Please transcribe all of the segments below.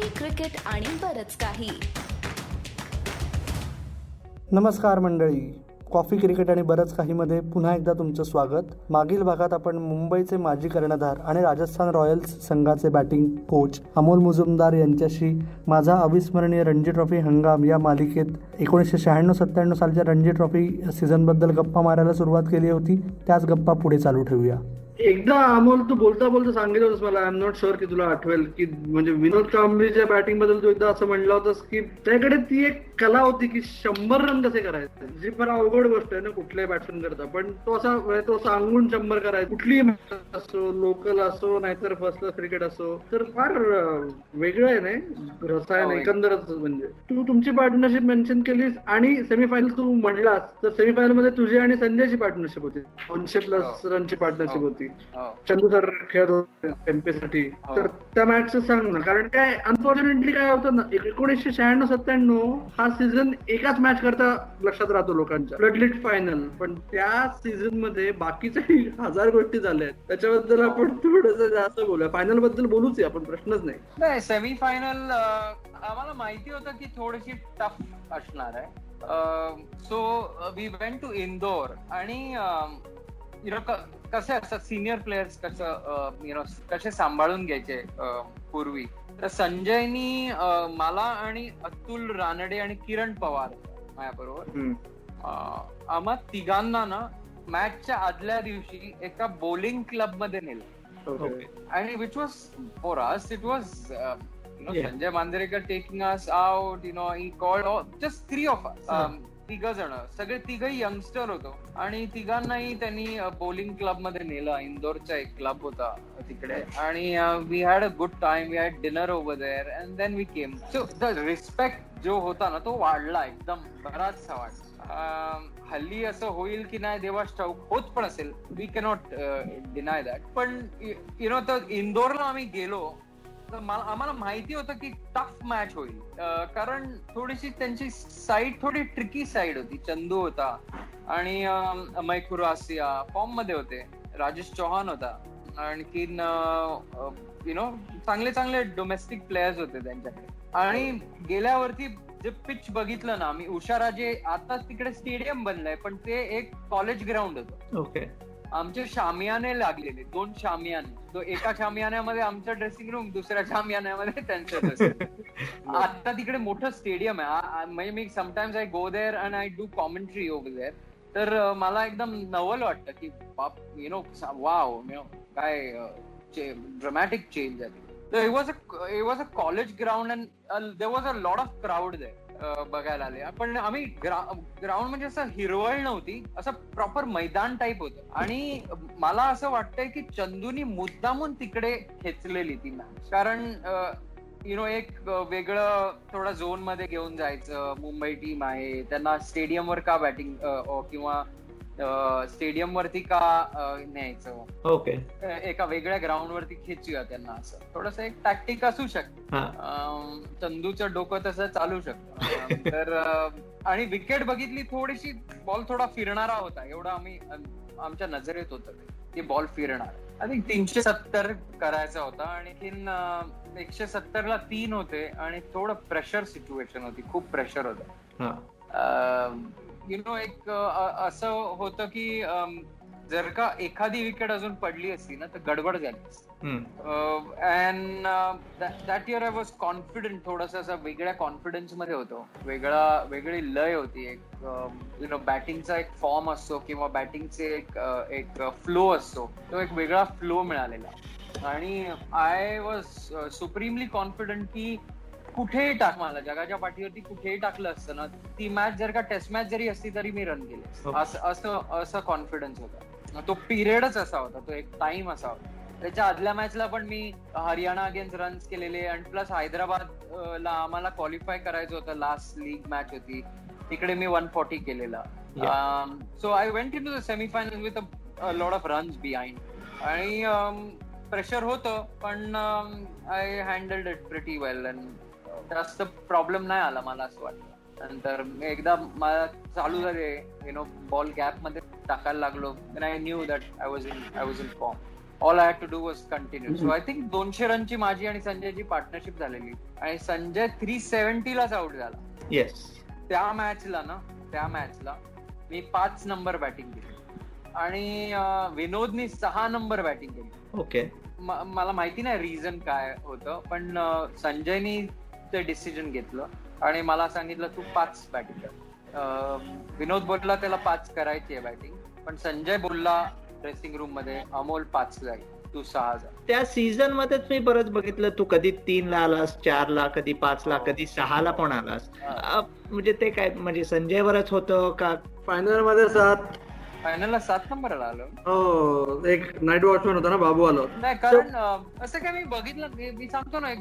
Coffee, cricket आणि बरंच काही. नमस्कार मंडळी, कॉफी, क्रिकेट आणि बरंच काहीमध्ये पुन्हा एकदा तुमचं स्वागत. मागील भागात आपण मुंबईचे माजी कर्णधार आणि राजस्थान रॉयल्स संघाचे बॅटिंग कोच अमोल मुजुमदार यांच्याशी माझा अविस्मरणीय रणजी ट्रॉफी हंगाम या मालिकेत 1996-97 सालच्या रणजी ट्रॉफी सीझनबद्दल गप्पा मारायला सुरुवात केली होती. त्याच गप्पा पुढे चालू ठेवूया. एकदा अमोल, तू बोलता सांगितलं होतं मला, आय एम नॉट शुअर की तुला आठवेल, की म्हणजे विनोद कांबळीच्या बॅटिंग बद्दल तू एकदा असं म्हणलं होतंस की त्याकडे ती एक कला होती की 100 रन कसे करायचे, जी फार अवघड गोष्ट आहे ना कुठल्याही बॅट्समन करता, पण तो असा तो सांगून 100 करायचा. कुठलीही मॅच असो, लोकल असो नाहीतर फर्स्ट क्लास क्रिकेट असो, तर फार वेगळं आहे ना रसायन एकंदरच. म्हणजे तू तुमची पार्टनरशिप मेन्शन केलीस आणि सेमीफायनल तू म्हणलास, तर सेमीफायनल मध्ये तुझी आणि संजयची पार्टनरशिप होती, 200+ रनची पार्टनरशिप होती. चंदू सर खेळत होते एमपीसाठी, तर त्या मॅच सांग ना, कारण काय अनफॉर्च्युनेटली काय होतं ना, 1996-97 हा सीझन एकाच मॅच करता लक्षात राहतो लोकांच्या, फ्लडलिट फायनल. पण त्या सीझन मध्ये बाकीच्या हजार गोष्टी झाल्या आहेत, त्याच्याबद्दल आपण थोडस जास्त बोलूया. फायनल बद्दल बोलूच, आपण प्रश्नच नाही. सेमीफायनल आम्हाला माहिती होतं की थोडीशी टफ असणार आहे, so we went to Indore. आणि कसे असतात सिनियर प्लेयर्स, कसं कसे सांभाळून घ्यायचे पूर्वी, तर संजयनी मला आणि अतुल रानडे आणि किरण पवार माझ्याबरोबर आम्हा तिघांना ना मॅचच्या आदल्या दिवशी एका बोलिंग क्लब मध्ये नेलं. आणि which was for us, it was Sanjay Manjrekar taking us out, you know, he called just 3 of us, तिघजण, सगळे तिघही यंगस्टर होतो आणि तिघांनाही त्यांनी बोलिंग क्लब मध्ये नेलं. इंदोरचा एक क्लब होता तिकडे, आणि we had a good time, we had dinner over there and then we came. So the respect जो होता ना तो वाढला एकदम बराचसा वाढला. हल्ली असं होईल की नाही देवास ठाऊक, होत पण असेल, वी कॅनॉट डिनाय दॅट. पण यु नो, तर इंदोरला आम्ही गेलो, आम्हाला माहिती होतं की टफ मॅच होईल, कारण थोडीशी त्यांची साईड थोडी ट्रिकी साईड होती. चंदू होता आणि अमय खुरासिया फॉर्म मध्ये होते, राजेश चौहान होता, आणखीन यु नो चांगले चांगले डोमेस्टिक प्लेयर्स होते त्यांच्याकडे. आणि गेल्यावरती जे पिच बघितलं ना आम्ही, उषाराजे आताच तिकडे स्टेडियम बनलंय, पण ते एक कॉलेज ग्राउंड होतं. ओके, आमचे शामियाने लागलेले, 2 शामियाने, एका शामियान्यामध्ये आमचं ड्रेसिंग रूम, दुसऱ्या शामियान्यामध्ये त्यांचं ड्रेसिंग. आता तिकडे मोठं स्टेडियम आहे, म्हणजे मी sometimes I go there and I do commentary over there, तर मला एकदम नवल वाटतं की बाप, you know, wow, you know, काय ड्रमॅटिक चेंज आहे. It was a college ground and there was a lot of crowd there बघायला आले. पण आम्ही ग्राउंड म्हणजे असं हिरवळ नव्हती, असं प्रॉपर मैदान टाईप होतं. आणि मला असं वाटतंय की चंदूनी मुद्दामून तिकडे खेचलेली ती मॅच, कारण यु नो एक वेगळं थोडा झोन मध्ये घेऊन जायचं. मुंबई टीम आहे, त्यांना स्टेडियमवर का बॅटिंग किंवा स्टेडियम वरती का न्यायचं. ओके, एका वेगळ्या ग्राउंड वरती खेचूया त्यांना, असं थोडस एक टॅक्टिक असू शकत. चंदूचं डोकं तसं चालू शकत. तर आणि विकेट बघितली, थोडीशी बॉल थोडा फिरणारा होता, एवढा आम्ही आमच्या नजरेत होतं की बॉल फिरणार. आणि 370 करायचा होता, आणि 170 ला 3 होते, आणि थोडं प्रेशर सिच्युएशन होती, खूप प्रेशर होतं. यु नो एक असं होतं की जर का एखादी विकेट अजून पडली असती ना तर गडबड झाली. And that year I was confident, थोडस असं वेगळ्या कॉन्फिडन्स मध्ये होतो, वेगळी लय होती एक. यु नो बॅटिंगचा एक फॉर्म असतो किंवा बॅटिंगचे एक फ्लो असतो, तो एक वेगळा फ्लो मिळालेला. आणि आय वॉज सुप्रीमली कॉन्फिडंट की कुठेही टाक मला, जगाच्या पाठीवरती कुठेही टाकलं असतं ना, ती मॅच जर का टेस्ट मॅच जरी असती तरी मी रन केले, असं कॉन्फिडन्स होता. तो पिरियडच असा होता, तो एक टाइम असा होता. त्याच्या आदल्या मॅचला पण मी हरियाणा अगेन्स्ट रन्स केलेले, आणि प्लस हैदराबादला आम्हाला क्वालिफाय करायचं होतं, लास्ट लीग मॅच होती तिकडे मी 140 केलेला. So I went in to the semifinal with a lot of runs behind. आणि प्रेशर होतं पण I handled it pretty well, जास्त प्रॉब्लेम नाही आला मला असं वाटलं. नंतर एकदा मला चालू झाले, यु नो बॉल गॅप मध्ये टाकायला लागलो, I knew that I was in form. All I had to do was continue. So I think 200 रनची माझी आणि संजयची पार्टनरशिप झालेली आणि संजय 370 लाच आउट झाला. येस, त्या मॅचला मी 5 नंबर बॅटिंग केली आणि विनोदनी 6 नंबर बॅटिंग केली. ओके, मला माहिती नाही रिझन काय होतं, पण संजयनी ते डिसिजन घेतलं आणि मला सांगितलं तू 5 बॅटिंग कर. विनोद बोलला त्याला 5 करायची आहे बॅटिंग, पण संजय बोलला ड्रेसिंग रूम मध्ये अमोल 5 जाईल, तू 6 जा. त्या सीझन मध्येच मी परत बघितलं तू कधी 3 ला आलास, 4 ला, कधी 5 ला, कधी 6 ला पण आलास. म्हणजे ते काय म्हणजे संजयवरच होतं का? फायनल मध्ये फायनलला 7 नंबर आलो. हो, एक नाईट वॉचमॅन होता ना बाबू, आलो नाही कारण असं काय मी बघितलं, मी सांगतो ना एक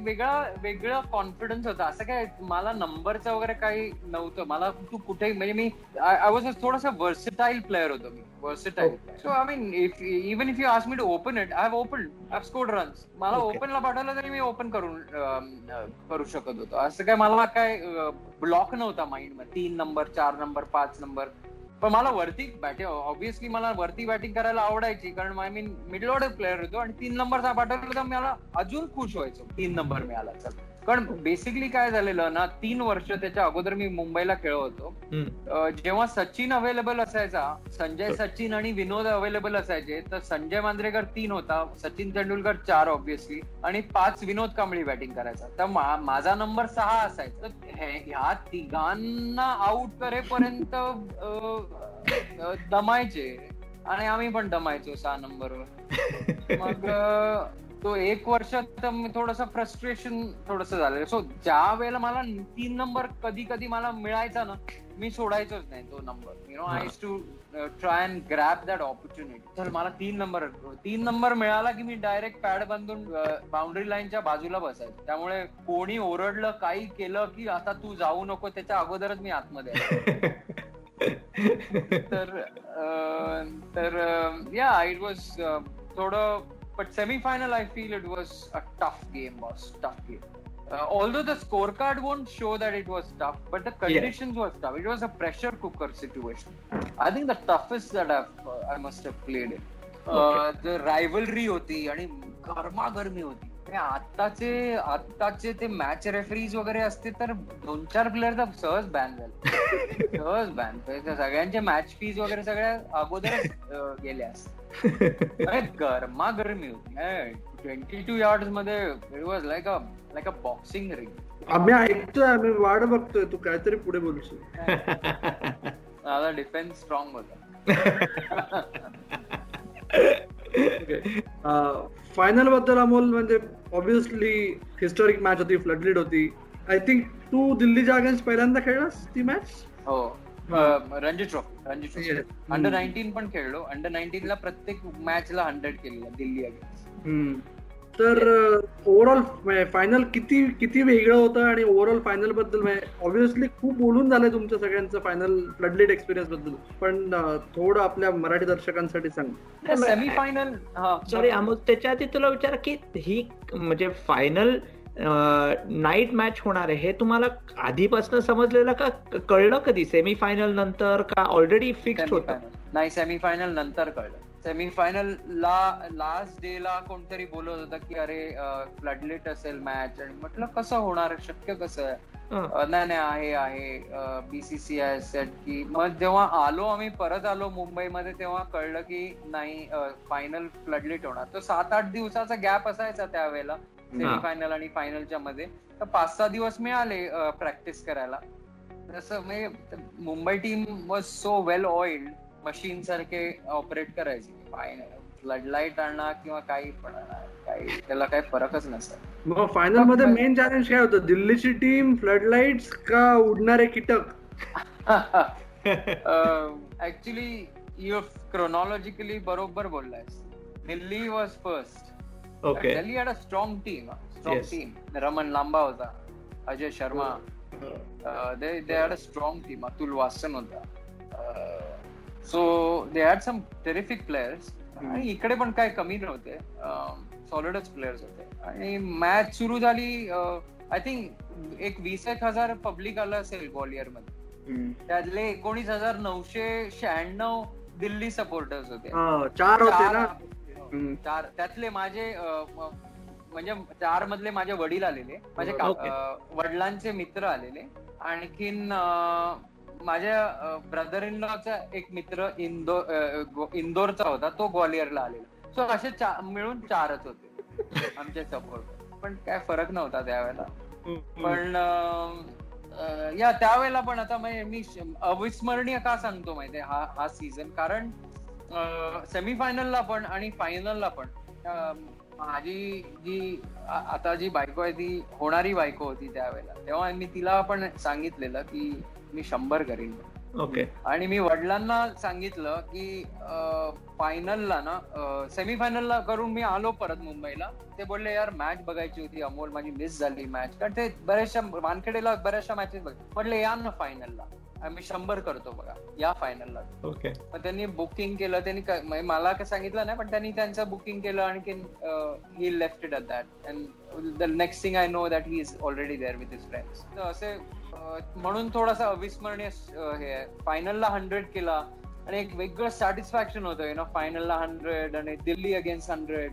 वेगळा कॉन्फिडन्स होता. असं काय मला नंबरचं वगैरे काही नव्हतं. मला तू कुठेही म्हणजे मी आय वॉज थोडासा वर्सेटाईल प्लेअर होतो मी, versatile. So I mean even if you ask me to open it, I have open, I have scored runs. मला ओपनला पाठवलं तरी मी ओपन करू शकत होतो. असं काय मला काय ब्लॉक नव्हता माइंड मध्ये. 3 नंबर, 4 नंबर, 5 नंबर, पण मला वरती बॅटिंग ऑब्व्हियसली मला वरती बॅटिंग करायला आवडायची कारण I mean middle order player होतो. आणि 3 नंबरचा पाठवलं तर मला अजून खुश व्हायचो, 3 नंबर मिळाला चला. कारण बेसिकली काय झालेलं ना, 3 वर्ष त्याच्या अगोदर मी मुंबईला खेळत होतो. जेव्हा सचिन अवेलेबल असायचा, संजय, सचिन आणि विनोद अवेलेबल असायचे, तर संजय मांजरेकर 3 होता, सचिन तेंडुलकर 4 ऑब्व्हियसली, आणि 5 विनोद कांबळी बॅटिंग करायचा. तर माझा नंबर 6 असायचा. ह्या तिघांना आउट करेपर्यंत दमायचे आणि आम्ही पण दमायचो 6 नंबरवर. मग तो 1 वर्ष थोडस फ्रस्ट्रेशन थोडस झालं. सो ज्या वेळेला मला 3 नंबर कधी मला मिळायचा ना, मी सोडायचोच नाही तो number. You know, I to try and grab that opportunity. तर मला 3 नंबर मिळाला की मी डायरेक्ट पॅड बांधून बाउंड्री लाईनच्या बाजूला बसायचं. त्यामुळे कोणी ओरडलं, काही केलं की आता तू जाऊ नको, त्याच्या अगोदरच मी आतमध्ये. तर या इट वॉज थोडं. But semi-final, I feel it was a tough game, Although the scorecard won't show that it was tough, but the conditions were tough. It was a pressure cooker situation. I think the toughest that I must have played in. The rivalry होती आणि गरमागरमी होती. आत्ताचे ते match referees वगैरे असते तर 2-4 player तर सहज बॅन. सगळ्यांच्या मॅच फीज वगैरे सगळ्या अगोदरच गेल्या असतात. गरमागरमी होती. 22 yards मध्ये it was like a boxing ring. आम्ही ऐकतोय, आम्ही वाट बघतोय तू काहीतरी पुढे बोलशील. माझा डिफेन्स स्ट्रॉंग होता. फायनल बद्दल अमोल, म्हणजे ऑब्व्हियसली हिस्टॉरिक मॅच होती, फ्लडलीड होती. आय थिंक तू दिल्लीच्या अगेन्स्ट पहिल्यांदा खेळलास ती मॅच? हो, रणजी ट्रॉफी अंडर 19 पण खेळलो. अंडर 19 ला प्रत्येक मॅचला 100 केलेला दिल्ली अगेन्स्ट. तर ओव्हरऑल फायनल किती वेगळं होतं आणि ओव्हरऑल फायनल बद्दल ऑब्व्हियसली खूप बोलून झालंय तुमचं सगळ्यांचं फायनल फ्लडलीड एक्सपिरियन्स बद्दल, पण थोडं आपल्या मराठी दर्शकांसाठी सांग. सेमी फायनल, सॉरी अमोल, त्याच्या आधी तुला विचार की ही म्हणजे फायनल नाईट मॅच होणार आहे हे तुम्हाला आधीपासून समजलेलं का, कळलं कधी सेमीफायनल नंतर का ऑलरेडी फिक्स्ड होतं? नाही, सेमीफायनल नंतर कळलं. सेमीफायनल ला लास्ट डे ला कोणतरी बोलत होता की अरे फ्लडलीट असेल मॅच, आणि म्हटलं कसं होणार, शक्य कसं आहे? नाही आहे बीसीसीआय सेट की. मग जेव्हा परत आलो मुंबईमध्ये तेव्हा कळलं की नाही, फायनल फ्लडलीट होणार. तो 7-8 दिवसाचा गॅप असायचा त्यावेळेला सेमीफायनल आणि फायनलच्या मध्ये. तर 5-6 दिवस मिळाले प्रॅक्टिस करायला. तसं म्हणजे Mumbai team was so well oiled, machine सारखे ऑपरेट करायची. फायनल फ्लडलाईट आणणार किंवा काही पण आणणार, काही त्याला काही फरकच नसत. मग फायनल मध्ये मेन चॅलेंज काय होतं, दिल्लीची टीम, फ्लडलाईट्स का उडणारे कीटक? ऍक्च्युली यू क्रोनॉलॉजिकली बरोबर बोललाय. Delhi was first. Delhi had a strong team. Raman Lamba होता, Ajay Sharma, they had a strong team. Atul Wassan होता. So they had some terrific players. आणि इकडे पण काय कमी नव्हते, सॉलिडच प्लेयर्स होते. आणि मॅच सुरू झाली, आय थिंक 21,000 पब्लिक आलं असेल ग्वालियर मध्ये. त्यातले 19,996 दिल्ली सपोर्टर्स होते. चार चार त्यातले माझे म्हणजे चार मधले माझे वडील आलेले, माझे वडिलांचे मित्र आलेले, आणखीन माझ्या ब्रदर इन लॉचा एक मित्र इंदोरचा होता, तो ग्वालियरला आलेला. सो असे मिळून चारच होते आमचे सपोर्ट. पण काय फरक नव्हता त्यावेळेला. पण या त्यावेळेला पण आता मी अविस्मरणीय का सांगतो माहितीये हा सीझन, कारण सेमीफायनलला पण आणि फायनलला पण माझी जी आता जी बायको आहे ती होणारी बायको होती त्यावेळेला, तेव्हा मी तिला पण सांगितलेलं की मी 100 करीन. ओके. आणि मी वडिलांना सांगितलं की फायनलला ना सेमीफायनलला करून मी आलो परत मुंबईला. ते बोलले यार मॅच बघायची होती अमोल, माझी मिस झाली मॅच, कारण ते बऱ्याचशा वानखेडेला बऱ्याचशा मॅचेस बघ. म्हटले या ना फायनलला, आम्ही 100 करतो बघा या फायनलला. ओके. मग त्यांनी बुकिंग केलं, त्यांनी मला काय सांगितलं नाही पण त्यांनी त्यांचं बुकिंग केलं. आणखी he left it at that and the next thing I know that he is already there with his friends. तर असे म्हणून थोडासा अविस्मरणीय हे आहे. फायनलला 100 केला आणि एक वेगळं सॅटिस्फॅक्शन होतं यु नो, फायनलला 100 आणि दिल्ली अगेन्स्ट 100.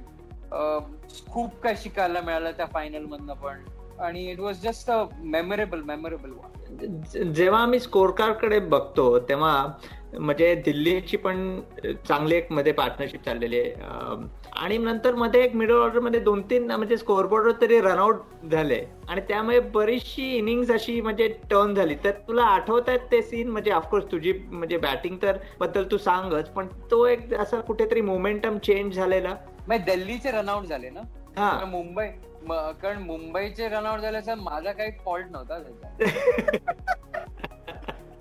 खूप काय शिकायला मिळालं त्या फायनल मधनं पण, आणि it was just a memorable one. जेव्हा आम्ही स्कोर कार्ड कडे बघतो तेव्हा म्हणजे दिल्लीची पण चांगली एक मध्ये पार्टनरशिप चाललेली आहे, आणि नंतर मध्ये एक मिडल ऑर्डर मध्ये 2-3 म्हणजे स्कोअरबोर्डवर तरी रनआउट झाले आणि त्यामुळे बरीचशी इनिंग्स अशी म्हणजे टर्न झाली. तर तुला आठवतात ते सीन? म्हणजे ऑफकोर्स तुझी म्हणजे बॅटिंग तर बद्दल तू सांगच, पण तो एक असा कुठेतरी मोमेंटम चेंज झालेला. दिल्लीचे रनआउट झाले ना, हा मुंबई, कारण मुंबईचे रनआउट झाल्याचा माझा काही फॉल्ट नव्हता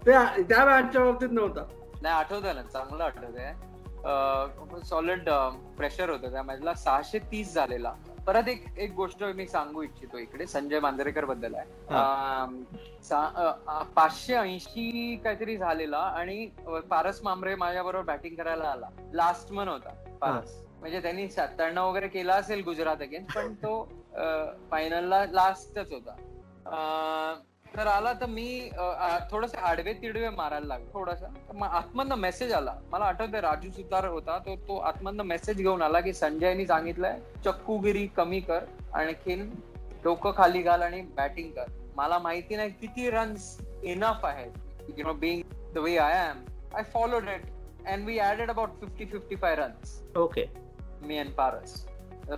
त्या मॅचच्या बाबतीत नव्हता. नाही आठवतं ना, चांगलं आठवतंय. सॉलिड प्रेशर होतं त्या मॅचला. 630 झालेला. परत एक गोष्ट मी सांगू इच्छितो इकडे संजय मांजरेकर बद्दल आहे. 580 काहीतरी झालेला आणि पारस म्हांबरे माझ्याबरोबर बॅटिंग करायला आला. लास्ट मन होता पारस, म्हणजे त्यांनी 97 वगैरे केला असेल गुजरात अगेन्स्ट, पण तो फायनलला लास्टच होता. तर आला तर मी थोडस आडवे तिडवे मारायला लागलो थोडासा. आतमधनं मेसेज आला, मला आठवतंय राजू सुतार होता तो आतमधनं मेसेज घेऊन आला की संजयनी सांगितलंय चक्कूगिरी कमी कर, आणखीन डोकं खाली घाल आणि बॅटिंग कर. मला माहिती नाही किती रन्स इनफ आहेत, you know being the way I am. I followed it and we added about 50-55 runs. Okay. me and Paras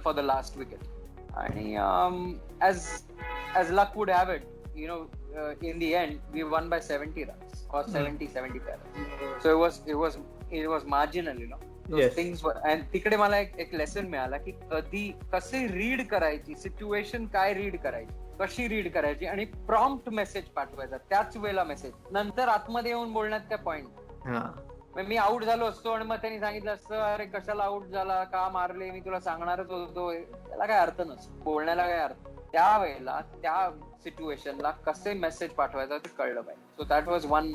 for the last wicket, and as luck would have it, you know, in the end we won by 70 runs or 70-75. So it was marginal, you know. Those yes. things were, and tikde mala ek lesson mila ki kadi kase read karaychi situation, kai read karaychi, कशी read करायची, आणि prompt message पाठवायचा त्याच वेळेला message. नंतर आतमध्ये येऊन बोलण्यात काय पॉइंट. हा, मी आउट झालो असतो आणि मग त्यांनी सांगितलं असतं अरे कशाला आउट झाला, का मारले, मी तुला सांगणारच होतो. त्याला काय अर्थ नसतो, बोलण्याला काय अर्थ. त्या वेळेला त्या सिच्युएशनला कसे मेसेज पाठवायचा ते कळलं पाहिजे. So that was one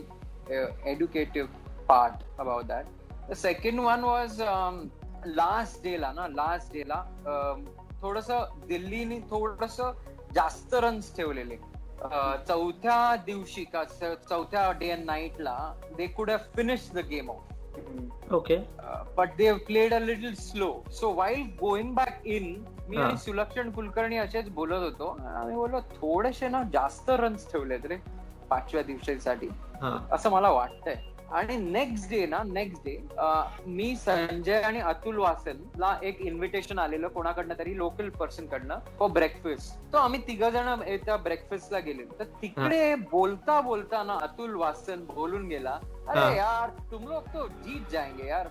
educative part about that. The second one was last डेला थोडस दिल्लीने थोडस जास्त रन्स ठेवलेले. चौथ्या दिवशी का चौथ्या डे अँड नाईटला they could have finish the game out. Okay. But they played a little slow. So while going back in मी आणि सुलक्षण कुलकर्णी असेच बोलत होतो. आम्ही बोललो थोडेसे ना जास्त रन्स ठेवलेत रे पाचव्या दिवशीसाठी असं मला वाटतंय. आणि नेक्स्ट डे मी संजय आणि अतुल वासनला एक इन्व्हिटेशन आलेलं कोणाकडनं तरी लोकल पर्सन कडनं फॉर ब्रेकफास्ट. तो आम्ही तिघ जण त्या ब्रेकफास्टला गेले. तर तिकडे बोलता ना अतुल वासन बोलून गेला, अरे यार तुम लोग तो जीत जाएंगे यार.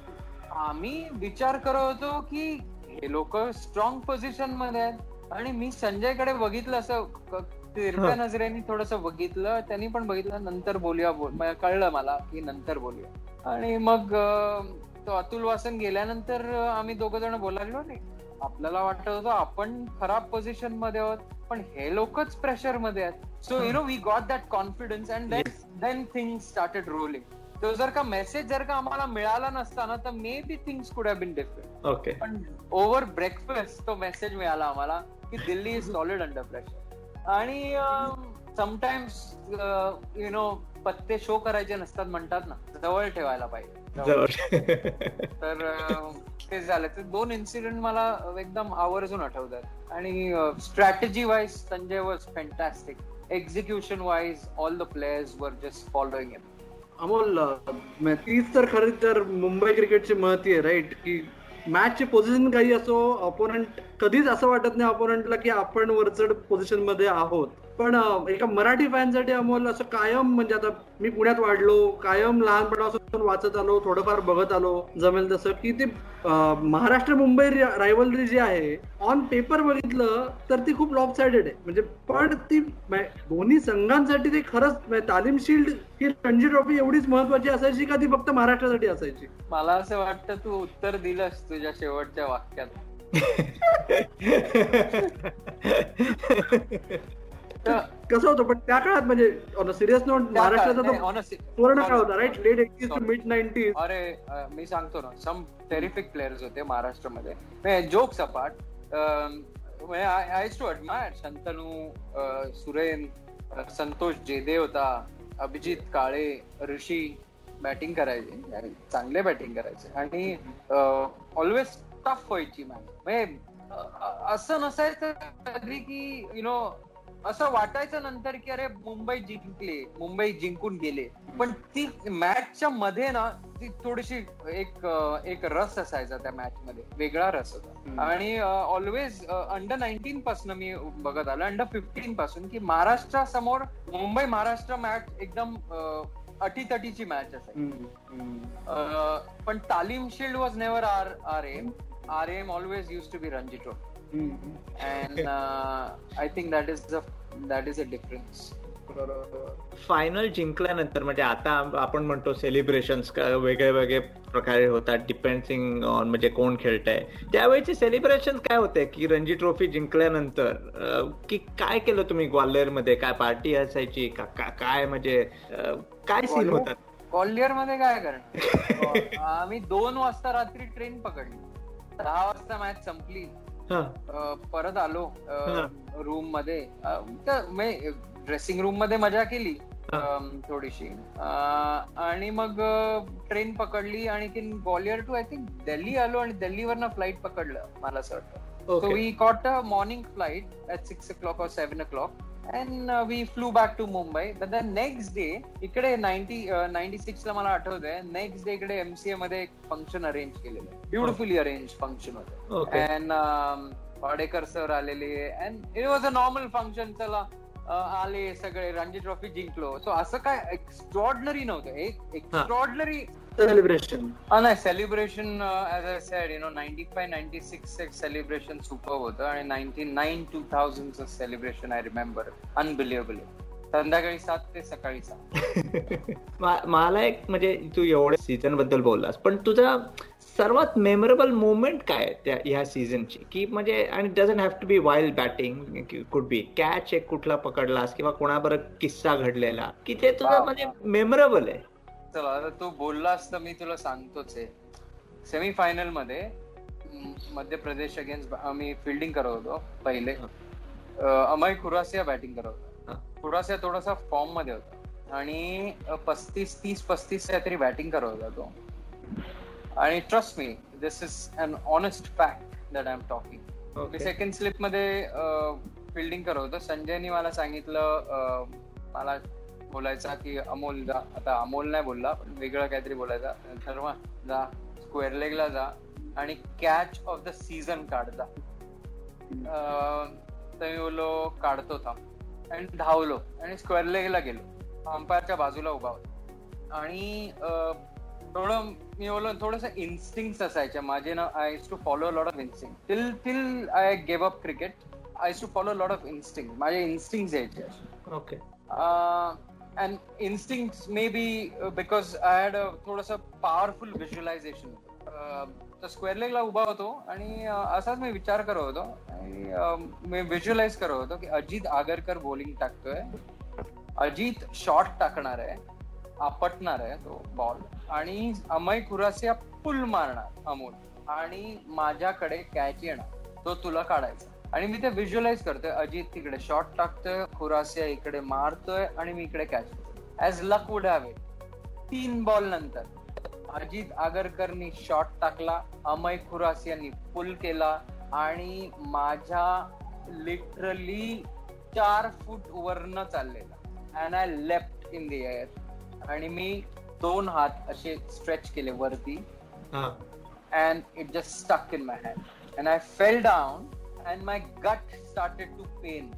आम्ही विचार करत होतो की हे लोक स्ट्रॉंग पोझिशन मध्ये आहेत, आणि मी संजयकडे बघितलं असं तिरप्या नजरेने थोडस बघितलं, त्यांनी पण बघितलं. नंतर बोलूया कळलं मला की नंतर बोलूया. आणि मग तो अतुल वासन गेल्यानंतर आम्ही दोघ जण बोलायलो नाही. आपल्याला वाटत होतं आपण खराब पोझिशन मध्ये आहोत, पण हे लोकच प्रेशर मध्ये आहेत. So you know we got that confidence and then things started rolling. तो जर का मेसेज आम्हाला मिळाला नसता ना तर maybe things could have been different. Okay. पण ओव्हर ब्रेकफास्ट तो मेसेज मिळाला आम्हाला की Delhi is solid under pressure. आणि समटाइम्स यु नो पत्ते शो करायचे नसतात म्हणतात ना, जवळ ठेवायला पाहिजे. तर ते झालं. ते दोन इन्सिडेंट मला एकदम आवर्जून आठवतात. आणि strategy wise Sanjay was fantastic. Execution wise all the players were just following him. Amol, तीच तर खरी तर मुंबई क्रिकेटची महती आहे, राईट? की मॅचची पोझिशन काही असो, ऑपोनंट कधीच असं वाटत नाही ऑपोनंटला की आपण वरचढ पोझिशन मध्ये आहोत. पण एका मराठी फॅनसाठी अमोल असं कायम, म्हणजे आता मी पुण्यात वाढलो, कायम लहानपणापासून वाचत आलो, थोडंफार बघत आलो जमेल तसं, की ते महाराष्ट्र मुंबई रायव्हलरी जी आहे ऑन पेपर बघितलं तर ती खूप लॉपसायडेड आहे. म्हणजे पण ती दोन्ही संघांसाठी ते खरंच तालीम शील्ड ही रणजी ट्रॉफी एवढीच महत्वाची असायची का ती फक्त महाराष्ट्रासाठी असायची? मला असं वाटतं तू उत्तर दिलंस तुझ्या शेवटच्या वाक्यात. कसं होतं पण त्या काळात, म्हणजे ऑन अ सिरियस नोट, महाराष्ट्राचा पूर्ण काळ होता, right, late 80s to mid 90s. अरे मी सांगतो ना, सम टेरिफिक प्लेयर्स होते महाराष्ट्रामध्ये. Jokes apart, I used to admire Shantanu, Suren, Santosh Jedhe होता, अभिजित काळे, ऋषी बॅटिंग करायचे, चांगले बॅटिंग करायचे आणि ऑलवेज टफ व्हायची मॅच. म्हणजे असं नसायचं कधी की यु नो असं वाटायचं नंतर की अरे मुंबई जिंकले, मुंबई जिंकून गेले, पण ती मॅचच्या मध्ये ना ती थोडीशी एक रस असायचा त्या मॅच मध्ये, वेगळा रस होता. आणि ऑलवेज अंडर 19 पासून मी बघत आलो, अंडर 15 पासून, की महाराष्ट्रासमोर मुंबई महाराष्ट्र मॅच एकदम अटीतटीची मॅच असायची. पण तालीम shield was never our M always use to be Ranji trophy. And I think that is a difference. Final जिंकल्यानंतर, म्हणजे आता आपण म्हणतो सेलिब्रेशन्स वेगळे वेगळे प्रकारे होतात, डिपेंडिंग ऑन म्हणजे कोण खेळत आहे. त्यावेळेचे सेलिब्रेशन काय होते की रणजी ट्रॉफी जिंकल्यानंतर, की काय केलं तुम्ही ग्वालियर मध्ये? काय पार्टी असायची का? काय म्हणजे काय सीन होतात ग्वालियर मध्ये? काय करणार, आम्ही 2 वाजता रात्री ट्रेन पकडली, 10 वाजता मॅच संपली, परत आलो रूम मध्ये. तर ड्रेसिंग रूम मध्ये मजा केली थोडीशी आणि मग ट्रेन पकडली आणि Gwalior to I think Delhi आलो आणि दिल्लीवरनं फ्लाईट पकडलं मला असं वाटतं. So we caught a morning flight at 6 o'clock or 7 o'clock and we flew back to Mumbai. But the next day इकडे 96 ला मला आठवतंय, नेक्स्ट डे इकडे एमसीए मध्ये एक फंक्शन अरेंज केलेलं, ब्युटिफुली अरेंज फंक्शन होतं. अँड वाडेकर सर आलेले and it was a normal function. चला आले सगळे, रणजी ट्रॉफी जिंकलो. सो असं काय एक्स्ट्रॉर्डनरी नव्हतं, एक extraordinary celebration. Ana celebration as I said, you know, 95, 96 celebration superb hota and 99, 2000 a celebration I remember unbelievably. संध्याकाळी 7 ते सकाळी 7. मला एक, म्हणजे तू एवढ्या सीझन बद्दल बोललास, पण तुझा सर्वात मेमोरेबल मोमेंट काय त्या ह्या सीझनची? की म्हणजे, आणि doesn't have to be wild batting, could be catch एक कुठला पकडलास किंवा कोणाबरोबर किस्सा घडलेला, की ते तुझा म्हणजे मेमोरेबल आहे? चला आता तू बोललास तर मी तुला सांगतोच आहे. सेमीफायनल मध्ये मध्य प्रदेश अगेन्स्ट आम्ही फिल्डिंग करत होतो. पहिले अमय खुरासिया बॅटिंग करत होता. खुरासिया थोडासा फॉर्म मध्ये होता आणि 35 काहीतरी बॅटिंग करत होता तो. आणि trust me, this is an honest fact that I am talking. Second slip मध्ये फिल्डिंग करत होतो. संजयनी मला सांगितलं, मला बोलायचा की अमोल जा. आता अमोल नाही बोलला, पण वेगळं काहीतरी बोलायचा, शर्मा जा, स्क्वेअर लेगला जा आणि कॅच ऑफ द सीझन काढ जा. तर मी बोललो काढतो थांब, आणि धावलो आणि स्क्वेअर लेगला गेलो, अंपायरच्या बाजूला उभा होतो. आणि थोडं मी बोललो, थोडस इन्स्टिंक्ट असायच्या माझे ना, I used to follow lot of instinct till I gave up cricket. I used to follow lot of instinct, माझे इन्स्टिंक्ट यायचे. Okay. And instincts maybe because I had a थोडासा powerful visualization. तर square लेगला उभा होतो आणि असाच मी विचार करत होतो आणि मी व्हिज्युअलाइज करत होतो की अजित आगरकर बॉलिंग टाकतोय, अजित शॉट टाकणार आहे, आपटणार आहे तो बॉल आणि अमय खुरासिया पुल मारणार अमोल, आणि माझ्याकडे कॅच येणार, तो तुला काढायचा. आणि मी ते व्हिज्युअलाइज करतोय, अजित तिकडे शॉट टाकतोय, खुरासिया इकडे मारतोय आणि मी इकडे catch. As luck would have it, 3 ball नंतर अजित आगरकरनी शॉट टाकला, अमय खुरासियानी पुल केला आणि माझ्या लिटरली 4 फूट वरनं चाललेला and I left in the air आणि मी 2 हात असे स्ट्रेच केले वरती and it just stuck in my hand and I fell down and my gut started to pen.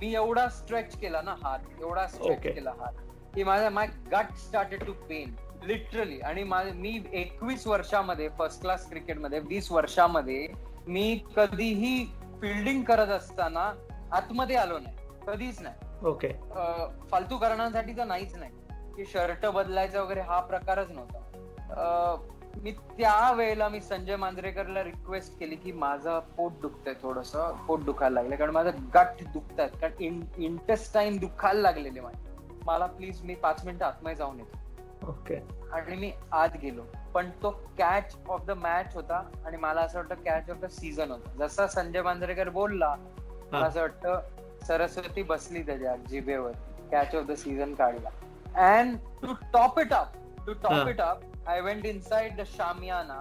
मी एवढा स्ट्रेच केला ना हात, एवढा स्ट्रेच केला हात की माझा माय gut started to pen literally. आणि मी 21 वर्षामध्ये फर्स्ट क्लास क्रिकेटमध्ये 20 वर्षामध्ये मी कधीही फिल्डिंग करत असताना आतमध्ये आलो नाही, कधीच नाही. ओके. फालतू कारणांसाठी तर नाहीच नाही की शर्ट बदलायचा वगैरे हा प्रकारच नव्हता. मी त्यावेळेला मी संजय मांजरेकरला रिक्वेस्ट केली की माझं पोट दुखतंय, थोडंसं पोट दुखायला लागलं कारण माझं गट दुखतात, कारण इंटेस्टाईन दुखायला लागलेले माझे, मला प्लीज मी 5 मिनिटं आतमध्ये जाऊन येतो. ओके. आणि मी आत गेलो पण तो कॅच ऑफ द मॅच होता आणि मला असं वाटतं कॅच ऑफ द सीझन होता. जसा संजय मांजरेकर बोलला मला असं वाटतं सरस्वती बसली त्याच्या जिभेवर, कॅच ऑफ द सीझन काढला. And to top it up I went inside the शामियाना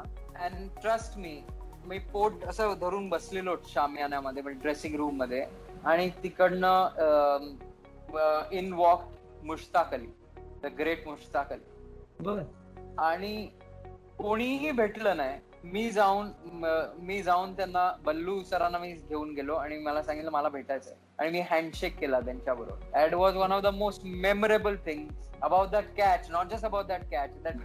and trust me, मी पोट असं धरून बसलेलो शामियानामध्ये म्हणजे ड्रेसिंग रूम मध्ये आणि तिकडनं in walk Mushtaq Ali, the great Mushtaq Ali. आणि कोणीही भेटलं नाही. मी जाऊन त्यांना बल्लू सरांना मी घेऊन गेलो आणि मला सांगितलं मला भेटायचंय आणि मी हँडशेक केला त्यांच्याबरोबर. It was one of the most memorable thing about that catch, not just about that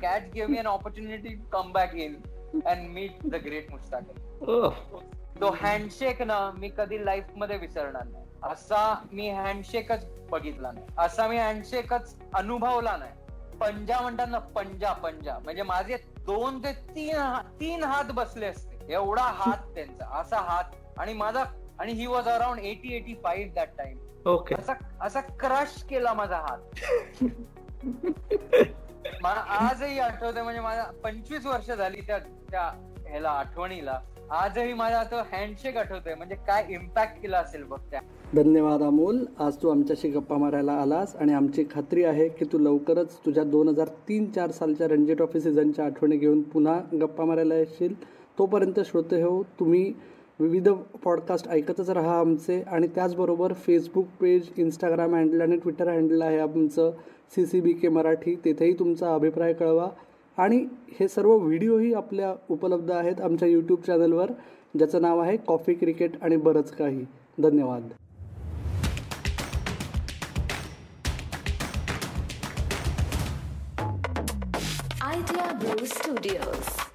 catch give me an opportunity to come back in and meet the great Mushtaq Ali. तो हँडशेक ना मी कधी लाईफ मध्ये विसरणार नाही. असा मी हँडशेकच बघितला नाही, असा मी हँडशेकच अनुभवला नाही. पंजा म्हणतात ना, पंजा म्हणजे माझे 2 ते 3 हात बसले असते, एवढा हात त्यांचा, असा हात. आणि माझा, आणि he was around 80-85 that time. Okay. असा क्रश केला माझा हात. मला आजही आठवतं, म्हणजे माझा 25 वर्ष झाली त्या ह्याला आठवणीला, आजही माझा तो हँडशेक आठवतोय. म्हणजे काय इम्पॅक्ट केला असेल बघ त्या. धन्यवाद अमोल, आज तू आमच्याशी गप्पा मारायला आलास आणि आमची खात्री आहे की तू लवकरच तुझ्या 2003-04 सालच्या रणजी ट्रॉफी सीझनच्या आठवणी घेऊन पुन्हा गप्पा मारायला येशील. तोपर्यंत श्रोते हो, तुम्ही विविध पॉडकास्ट ऐकतच राहा आमचे, आणि त्याचबरोबर फेसबुक पेज, इंस्टाग्राम हँडल आणि ट्विटर हँडल आहे आमचं CCBK मराठी, तिथेही तुमचा अभिप्राय कळवा. आणि हे सर्व व्हिडिओही आपल्या उपलब्ध आहेत आमच्या यूट्यूब चॅनलवर, ज्याचं नाव आहे कॉफी क्रिकेट आणि बरंच काही. धन्यवाद. Idea Blue Studios.